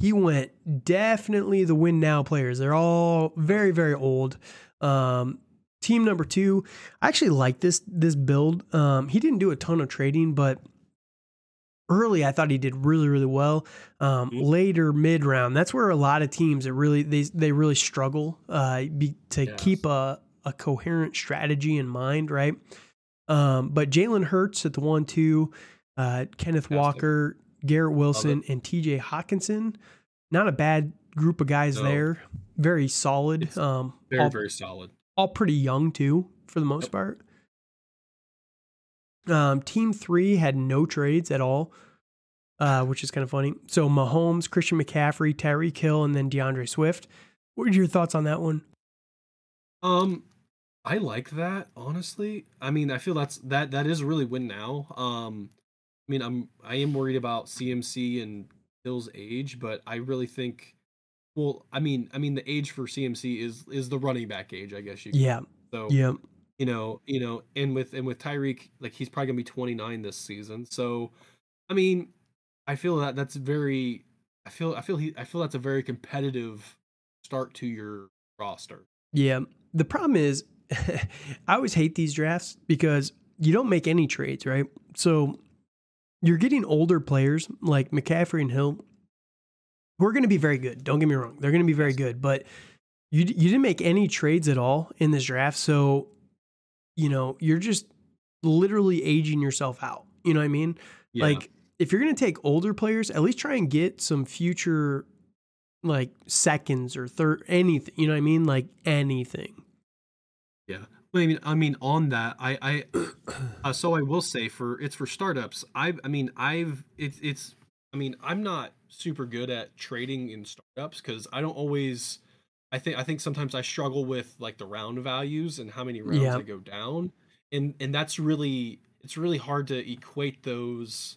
he went definitely the win now players. They're all very, very old. Um, team number two, I actually like this this build. Um, he didn't do a ton of trading, but early, I thought he did really, really well. Um, mm-hmm. Later, mid round, that's where a lot of teams that really they they really struggle uh, be, to yes. keep a, a coherent strategy in mind, right? Um, but Jalen Hurts at the one, two, uh, Kenneth Fantastic. Walker, Garrett Wilson, and T J Hawkinson. Not a bad group of guys no. there. Very solid. Um, very all, very solid. All pretty young too, for the most yep. part. Um, team three had no trades at all, uh, which is kind of funny. So Mahomes, Christian McCaffrey, Tyreek Hill, and then DeAndre Swift. What are your thoughts on that one? Um, I like that, honestly. I mean, I feel that's that that is really win now. Um, I mean, I'm I am worried about C M C and Hill's age, but I really think, well, I mean, I mean, the age for C M C is is the running back age, I guess you could. Yeah. So yeah. You know, you know, and with and with Tyreek, like he's probably gonna be twenty-nine this season. So, I mean, I feel that that's very, I feel, I feel, he, I feel that's a very competitive start to your roster. Yeah, the problem is, I always hate these drafts because you don't make any trades, right? So, you're getting older players like McCaffrey and Hill. We're gonna be very good. Don't get me wrong; they're gonna be very good, but you you didn't make any trades at all in this draft. So, you know, you're just literally aging yourself out. You know what I mean? Yeah. Like, if you're going to take older players, at least try and get some future, like, seconds or third, anything. You know what I mean? Like, anything. Yeah. I mean, I mean, on that, I, I uh, so I will say for it's for startups. I, I mean, I've it's it's. I mean, I'm not super good at trading in startups because I don't always. I think I think sometimes I struggle with like the round values and how many rounds yeah. I go down, and and that's really it's really hard to equate those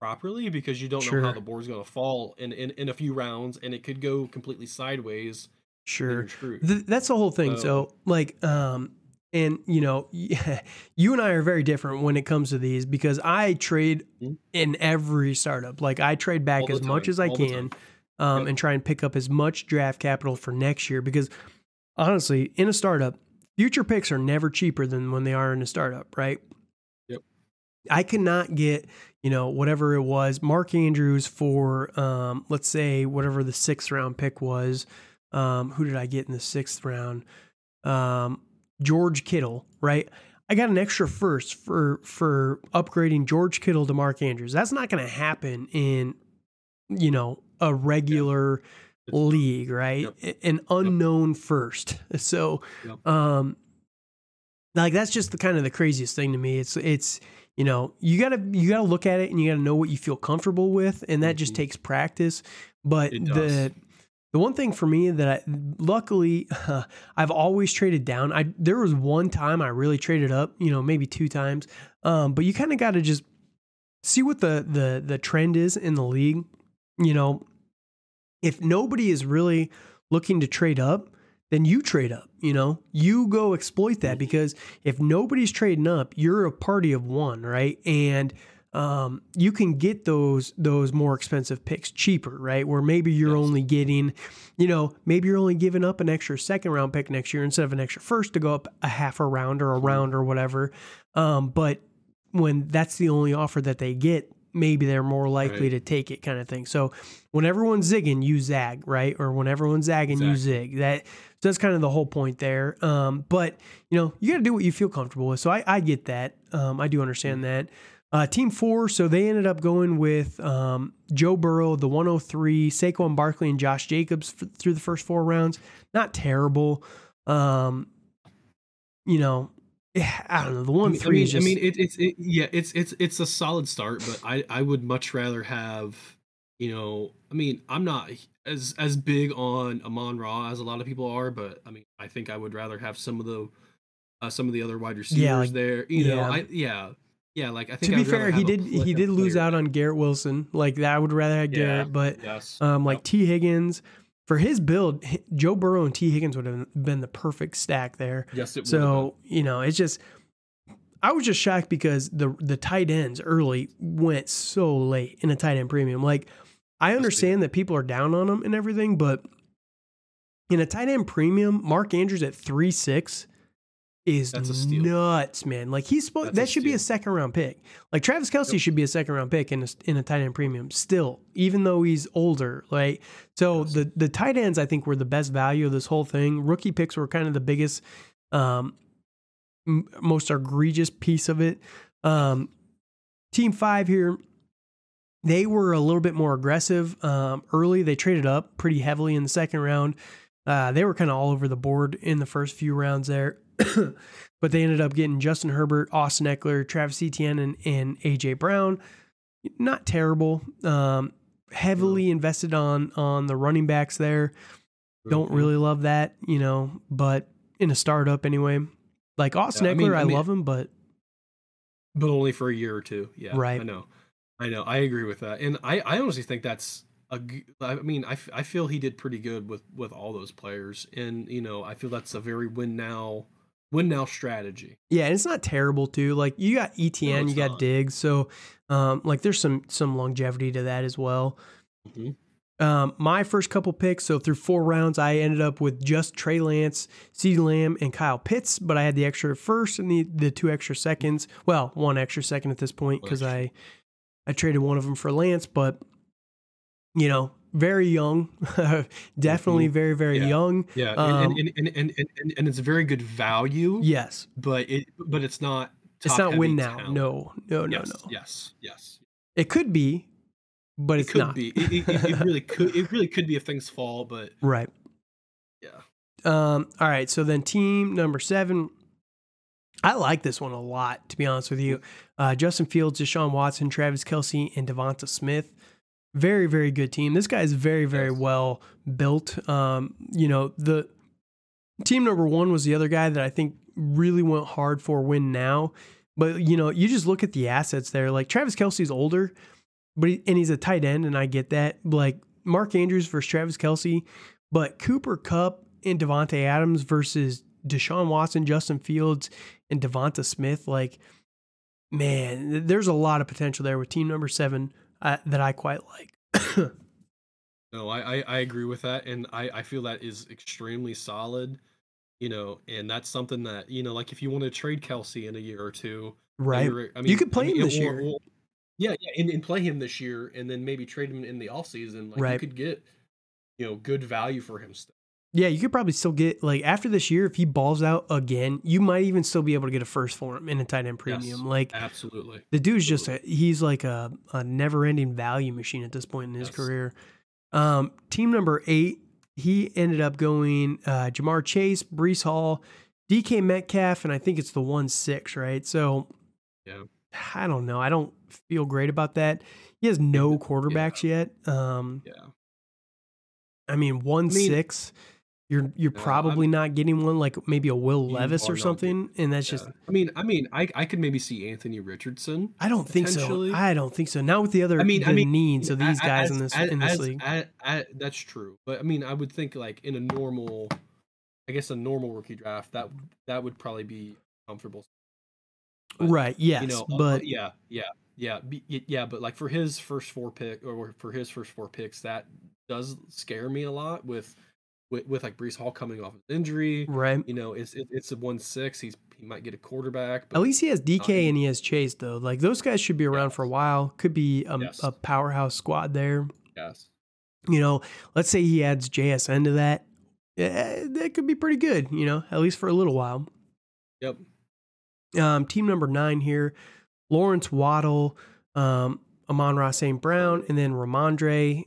properly because you don't sure. know how the board's going to fall in, in in a few rounds, and it could go completely sideways. Sure, Th- that's the whole thing. So, so like, um. And, you know, you and I are very different when it comes to these because I trade in every startup. Like, I trade back as time. much as I All can um, yep. and try and pick up as much draft capital for next year because, honestly, in a startup, future picks are never cheaper than when they are in a startup, right? Yep. I cannot get, you know, whatever it was, Mark Andrews for, um, let's say, whatever the sixth round pick was. Um, who did I get in the sixth round? Um George Kittle, right? I got an extra first for for upgrading George Kittle to Mark Andrews. That's not going to happen in, you know, a regular yeah. league, right? Yep. An unknown yep. first. So, yep. um, like that's just the kind of the craziest thing to me. It's it's you know you gotta you gotta look at it and you gotta know what you feel comfortable with, and that mm-hmm. just takes practice. But the The one thing for me that I, luckily uh, I've always traded down. I there was one time I really traded up, you know, maybe two times. Um, but you kind of got to just see what the the the trend is in the league. You know, if nobody is really looking to trade up, then you trade up. You know, you go exploit that because if nobody's trading up, you're a party of one, right? And Um, you can get those those more expensive picks cheaper, right? Where maybe you're yes. only getting, you know, maybe you're only giving up an extra second round pick next year instead of an extra first to go up a half a round or a round or whatever. Um, but when that's the only offer that they get, maybe they're more likely right. to take it, kind of thing. So when everyone's zigging, you zag, right? Or when everyone's zagging, exactly. you zig. That so that's kind of the whole point there. Um, but you know, you got to do what you feel comfortable with. So I, I get that. Um, I do understand mm-hmm. that. Uh, team four, so they ended up going with um, Joe Burrow, the one oh three, Saquon Barkley, and Josh Jacobs f- through the first four rounds. Not terrible. Um, you know, I don't know. The one three I mean, is just... I mean, it, it's it, yeah, it's it's it's a solid start, but I, I would much rather have, you know, I mean, I'm not as as big on Amon-Ra as a lot of people are, but I mean, I think I would rather have some of the uh, some of the other wide receivers yeah, like, there. You yeah. know, I yeah. Yeah, like I think to be fair, he did he did lose out on Garrett Wilson. Like that, I would rather have Garrett, yeah, but yes. um, like yep. T Higgins for his build, Joe Burrow and T Higgins would have been the perfect stack there. Yes, it would. So you know, it's just I was just shocked because the the tight ends early went so late in a tight end premium. Like I understand that people are down on them and everything, but in a tight end premium, Mark Andrews at three six. Is That's a steal. Nuts, man. Like he's supposed that should steal. Be a second round pick. Like Travis Kelce yep. should be a second round pick in a, in a tight end premium still, even though he's older, right? So yes. the the tight ends I think were the best value of this whole thing. Rookie picks were kind of the biggest, um, m- most egregious piece of it. Um, team five here, they were a little bit more aggressive um, early. They traded up pretty heavily in the second round. Uh, they were kind of all over the board in the first few rounds there. But they ended up getting Justin Herbert, Austin Eckler, Travis E T N, and, and A J Brown. Not terrible. Um, heavily yeah. invested on on the running backs there. Don't really love that, you know, but in a startup anyway. Like Austin yeah, I Eckler, mean, I, I mean, love him, but... But only for a year or two. Yeah, right. I know. I know. I agree with that. And I, I honestly think that's... A, I mean, I, I feel he did pretty good with, with all those players. And, you know, I feel that's a very win now... Win now strategy. Yeah, and it's not terrible too. Like you got E T N, no, you got not. Diggs, so um, like there's some some longevity to that as well. Mm-hmm. Um, my first couple picks, so through four rounds, I ended up with just Trey Lance, CeeDee Lamb, and Kyle Pitts, but I had the extra first and the, the two extra seconds. Well, one extra second at this point because I I traded one of them for Lance, but you know very young, definitely very, very yeah. young. Yeah, um, and, and, and, and, and, and it's very good value. Yes. But it but it's not top It's not win now. Talent. No, no, no, yes, no. Yes, yes. It could be, but it it's could not. Be. It, it, it really could it really could be if things fall, but right. Yeah. Um, all right, so then team number seven. I like this one a lot, to be honest with you. Uh, Justin Fields, Deshaun Watson, Travis Kelce, and Devonta Smith. Very, very good team. This guy is very, very yes. well built. Um, you know, the team number one was the other guy that I think really went hard for win now. But, you know, you just look at the assets there. Like, Travis Kelce's older, but he, and he's a tight end, and I get that. Like, Mark Andrews versus Travis Kelce. But Cooper Kupp and Devontae Adams versus Deshaun Watson, Justin Fields, and Devonta Smith. Like, man, there's a lot of potential there with team number seven uh, that I quite like. No, I, I, I agree with that. And I, I feel that is extremely solid, you know, and that's something that, you know, like if you want to trade Kelce in a year or two, right. I mean, you could play I mean, him this or, year. Or, yeah. yeah and, and play him this year and then maybe trade him in the offseason. Like right. you could get, you know, good value for him still. Yeah, you could probably still get, like, after this year, if he balls out again, you might even still be able to get a first for him in a tight end premium. Yes, like, absolutely. The dude's just, a, he's like a, a never-ending value machine at this point in his yes. career. Um, team number eight, he ended up going uh, Jamar Chase, Breece Hall, D K Metcalf, and I think it's the one six, right? So, yeah. I don't know. I don't feel great about that. He has no quarterbacks yeah. yet. Um, yeah. I mean, one six. I mean, You're you're no, probably I mean, not getting one, like maybe a Will Levis or something, getting, and that's yeah. just. I mean, I mean, I I could maybe see Anthony Richardson. I don't think so. I don't think so. Not with the other I mean, the I mean, needs of these guys as, in this as, in this as, league. I, I, that's true, but I mean, I would think like in a normal, I guess a normal rookie draft that that would probably be comfortable. But, right. Yes. You know, but uh, yeah, yeah, yeah, yeah. But like for his first four pick or for his first four picks, that does scare me a lot with. With, with like Breece Hall coming off an injury, right? You know, it's it, it's a one six. He's he might get a quarterback. But at least he has D K and he has Chase though. Like those guys should be around yes. for a while. Could be a, yes. a powerhouse squad there. Yes. You know, let's say he adds J S N to that. Yeah, that could be pretty good. You know, at least for a little while. Yep. Um, team number nine here: Lawrence Waddle, um, Amon-Ra Saint Brown, and then Ramondre.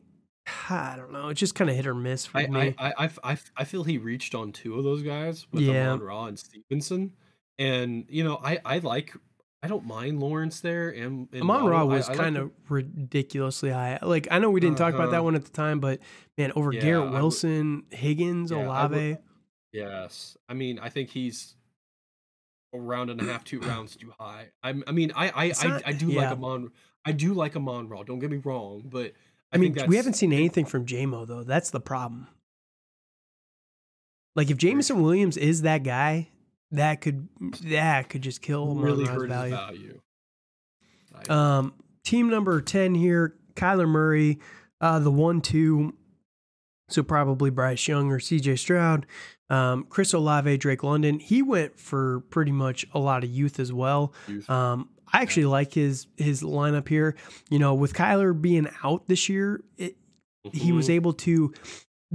I don't know. It's just kind of hit or miss for I, me. I, I, I, I feel he reached on two of those guys with yeah. Amon-Ra and Stevenson. And, you know, I, I like, I don't mind Lawrence there. And, and Amon-Ra was I, I kind like of him. ridiculously high. Like, I know we didn't uh-huh. talk about that one at the time, but man, over yeah, Garrett Wilson, would, Higgins, yeah, Olave. I would, yes. I mean, I think he's a round and a half, two rounds too high. I, I mean, I, I, I, not, I do yeah. like Amon. I do like Amon-Ra. Don't get me wrong, but. I mean, I we haven't seen anything from J-Mo, though. That's the problem. Like, if Jameson Williams is that guy, that could that could just kill really hurt value. value. Um, team number ten here, Kyler Murray, uh, the one two, so probably Bryce Young or C J Stroud, um, Chris Olave, Drake London. He went for pretty much a lot of youth as well. Youth. Um I actually like his his lineup here. You know, with Kyler being out this year, it, mm-hmm. he was able to.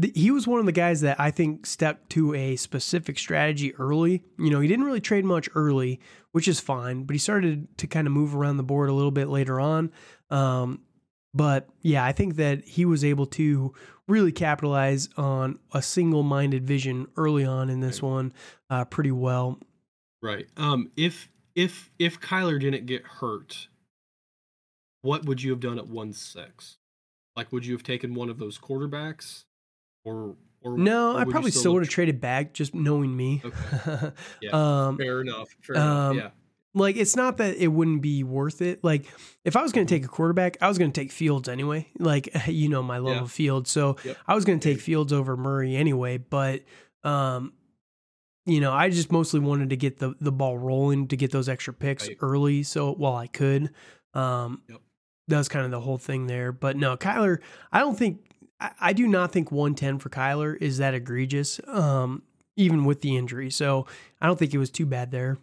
Th- he was one of the guys that I think stepped to a specific strategy early. You know, he didn't really trade much early, which is fine, but he started to kind of move around the board a little bit later on. Um, but yeah, I think that he was able to really capitalize on a single-minded vision early on in this right. one, uh, pretty well. Right. Um. If. If if Kyler didn't get hurt, what would you have done at one six? Like, would you have taken one of those quarterbacks, or or no? Or I probably still, still would have traded back, just knowing me. Okay. Yeah, um, fair enough. Fair um, enough. Yeah. Like, it's not that it wouldn't be worth it. Like, if I was going to take a quarterback, I was going to take Fields anyway. Like, you know my love yeah. of Fields, so yep. I was going to take Fields over Murray anyway. But. um You know, I just mostly wanted to get the, the ball rolling to get those extra picks right. early. So while I could, um, yep. that was kind of the whole thing there. But no, Kyler, I don't think, I, I do not think one ten for Kyler is that egregious, um, even with the injury. So I don't think it was too bad there.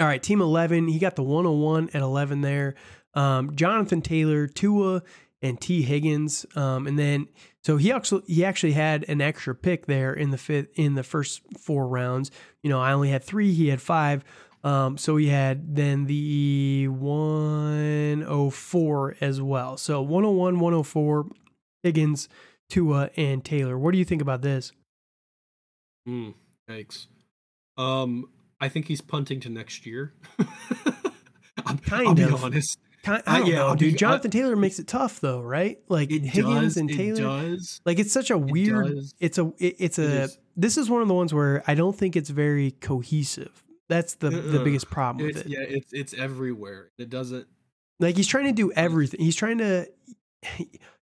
All right, team eleven, he got the one oh one at eleven there. Um, Jonathan Taylor, Tua, and T Higgins. Um, and then, so he actually, he actually had an extra pick there in the fifth, in the first four rounds. You know, I only had three, he had five. Um, so he had then the one oh four as well. So one oh one, one oh four, Higgins, Tua, and Taylor. What do you think about this? Mm, thanks. Um, I think he's punting to next year. I'm, kind I'll be of. honest. Kind, I don't I, yeah, know, I'll dude. Be, Jonathan I, Taylor makes it tough, though, right? Like it Higgins does, and Taylor. It does. Like it's such a weird. It it's a. It, it's a. It this is one of the ones where I don't think it's very cohesive. That's the uh, the biggest problem with it. Yeah, it's it's everywhere. It doesn't. Like he's trying to do everything. He's trying to.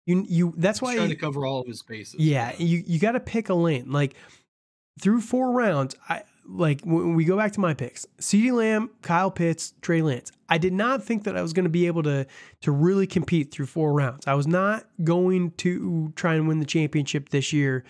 You you. That's why he's trying to cover all of his bases. Yeah, yeah. you you got to pick a lane. Like through four rounds, I. Like when we go back to my picks, CeeDee Lamb, Kyle Pitts, Trey Lance. I did not think that I was going to be able to to really compete through four rounds. I was not going to try and win the championship this year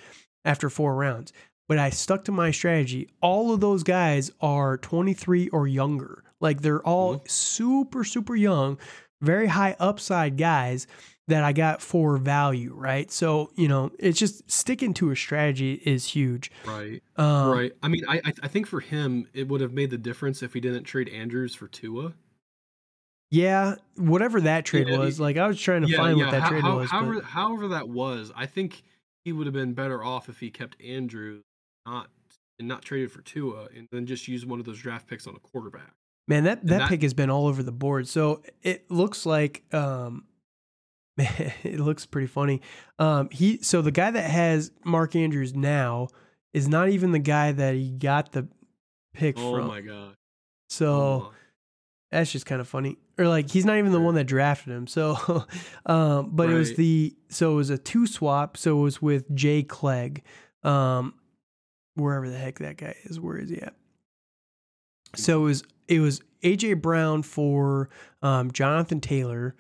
after four rounds, but I stuck to my strategy. All of those guys are twenty-three or younger. Like they're all mm-hmm. super, super young, very high upside guys that I got for value, right? So, you know, it's just sticking to a strategy is huge. Right, um, right. I mean, I I think for him, it would have made the difference if he didn't trade Andrews for Tua. Yeah, whatever that trade yeah, was. He, like, I was trying to yeah, find yeah, what that how, trade how, was. However, however that was, I think he would have been better off if he kept Andrews not, and not traded for Tua and then just used one of those draft picks on a quarterback. Man, that, that, that pick has been all over the board. So it looks like... um. Man, it looks pretty funny. Um, he so the guy that has Mark Andrews now is not even the guy that he got the pick oh from. Oh my god! So oh. that's just kind of funny. Or like he's not even the one that drafted him. So, um, but right. it was the so it was a two swap. So it was with Jay Clegg, um, wherever the heck that guy is. Where is he at? So it was it was A J Brown for um, Jonathan Taylor,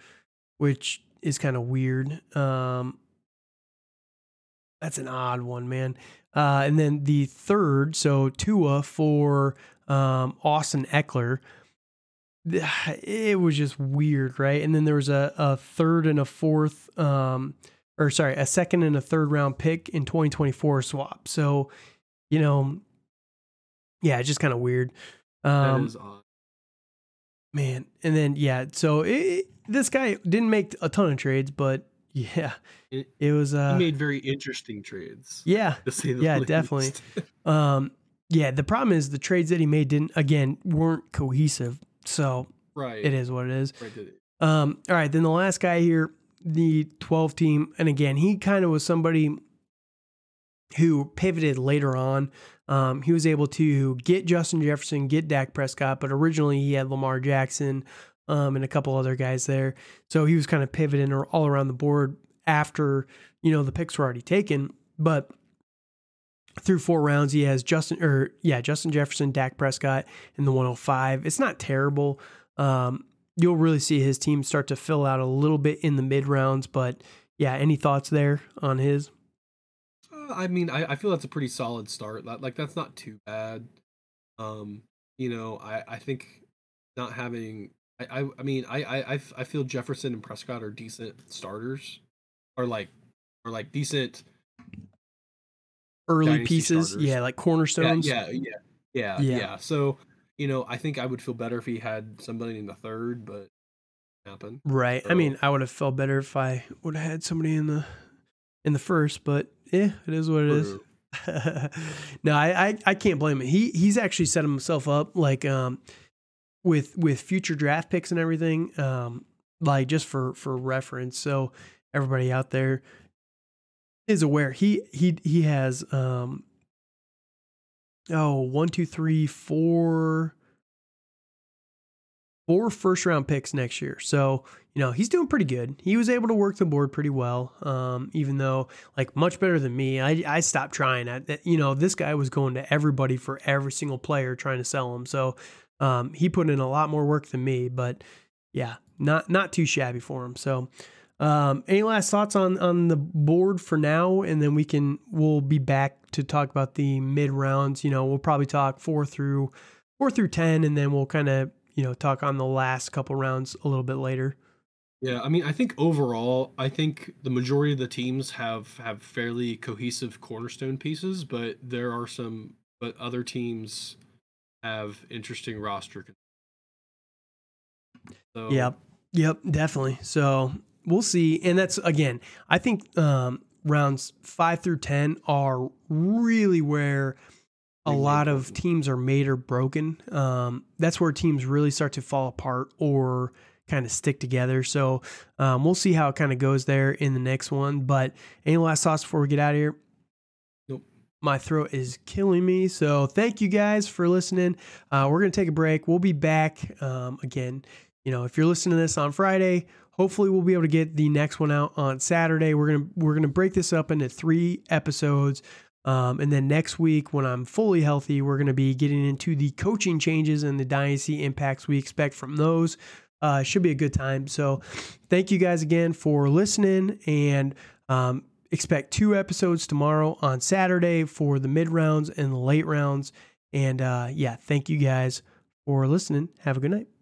which. Is kind of weird. Um, that's an odd one, man. Uh, and then the third, so Tua for um, Austin Eckler. It was just weird, right? And then there was a, a third and a fourth, um, or sorry, a second and a third round pick in twenty twenty-four swap. So, you know, yeah, it's just kind of weird. Um, that is odd. Man, and then, yeah, so it, this guy didn't make a ton of trades, but, yeah, it, it was... Uh, he made very interesting trades. Yeah, to say the yeah, least. Definitely. um, yeah, the problem is the trades that he made didn't, again, weren't cohesive, so right. it is what it is. Right, did it. Um, all right, then the last guy here, the twelve team, and again, he kind of was somebody who pivoted later on. Um, he was able to get Justin Jefferson, get Dak Prescott, but originally he had Lamar Jackson um, and a couple other guys there. So he was kind of pivoting all around the board after, you know, the picks were already taken. But through four rounds, he has Justin or yeah, Justin Jefferson, Dak Prescott in the one oh five. It's not terrible. Um, you'll really see his team start to fill out a little bit in the mid rounds. But yeah, any thoughts there on his? I mean, I, I feel that's a pretty solid start. Like, that's not too bad. Um, you know, I, I think not having... I, I, I mean, I, I, I feel Jefferson and Prescott are decent starters. Or, like, or like decent... Early pieces. Starters. Yeah, like cornerstones. Yeah yeah, yeah, yeah, yeah, yeah. So, you know, I think I would feel better if he had somebody in the third, but it didn't happen. Right. So, I mean, I would have felt better if I would have had somebody in the in the first, but... Yeah, it is what it is. no, I, I, I can't blame him. He he's actually set himself up like um with with future draft picks and everything. Um, like just for, for reference, so everybody out there is aware. He he he has um oh one two three four four first round picks next year. So. You know, he's doing pretty good. He was able to work the board pretty well, um, even though, like, much better than me. I, I stopped trying. I, you know, this guy was going to everybody for every single player trying to sell him. So um, he put in a lot more work than me. But, yeah, not not too shabby for him. So um, any last thoughts on, on the board for now? And then we can, we'll be back to talk about the mid-rounds. You know, we'll probably talk four through four through ten, and then we'll kind of, you know, talk on the last couple rounds a little bit later. Yeah, I mean, I think overall, I think the majority of the teams have have fairly cohesive cornerstone pieces, but there are some, but other teams have interesting roster. So. Yep, yep, definitely. So we'll see, and that's again, I think um, rounds five through ten are really where a lot of teams are made or broken. Um, that's where teams really start to fall apart or kind of stick together. So um, we'll see how it kind of goes there in the next one. But any last thoughts before we get out of here? Nope. My throat is killing me. So thank you guys for listening. Uh, we're going to take a break. We'll be back um, again. You know, if you're listening to this on Friday, hopefully we'll be able to get the next one out on Saturday. We're going to, we're going to break this up into three episodes. Um, and then next week, when I'm fully healthy, we're going to be getting into the coaching changes and the dynasty impacts we expect from those. Uh, should be a good time. So thank you guys again for listening, and um, expect two episodes tomorrow on Saturday for the mid rounds and the late rounds. And uh, yeah, thank you guys for listening. Have a good night.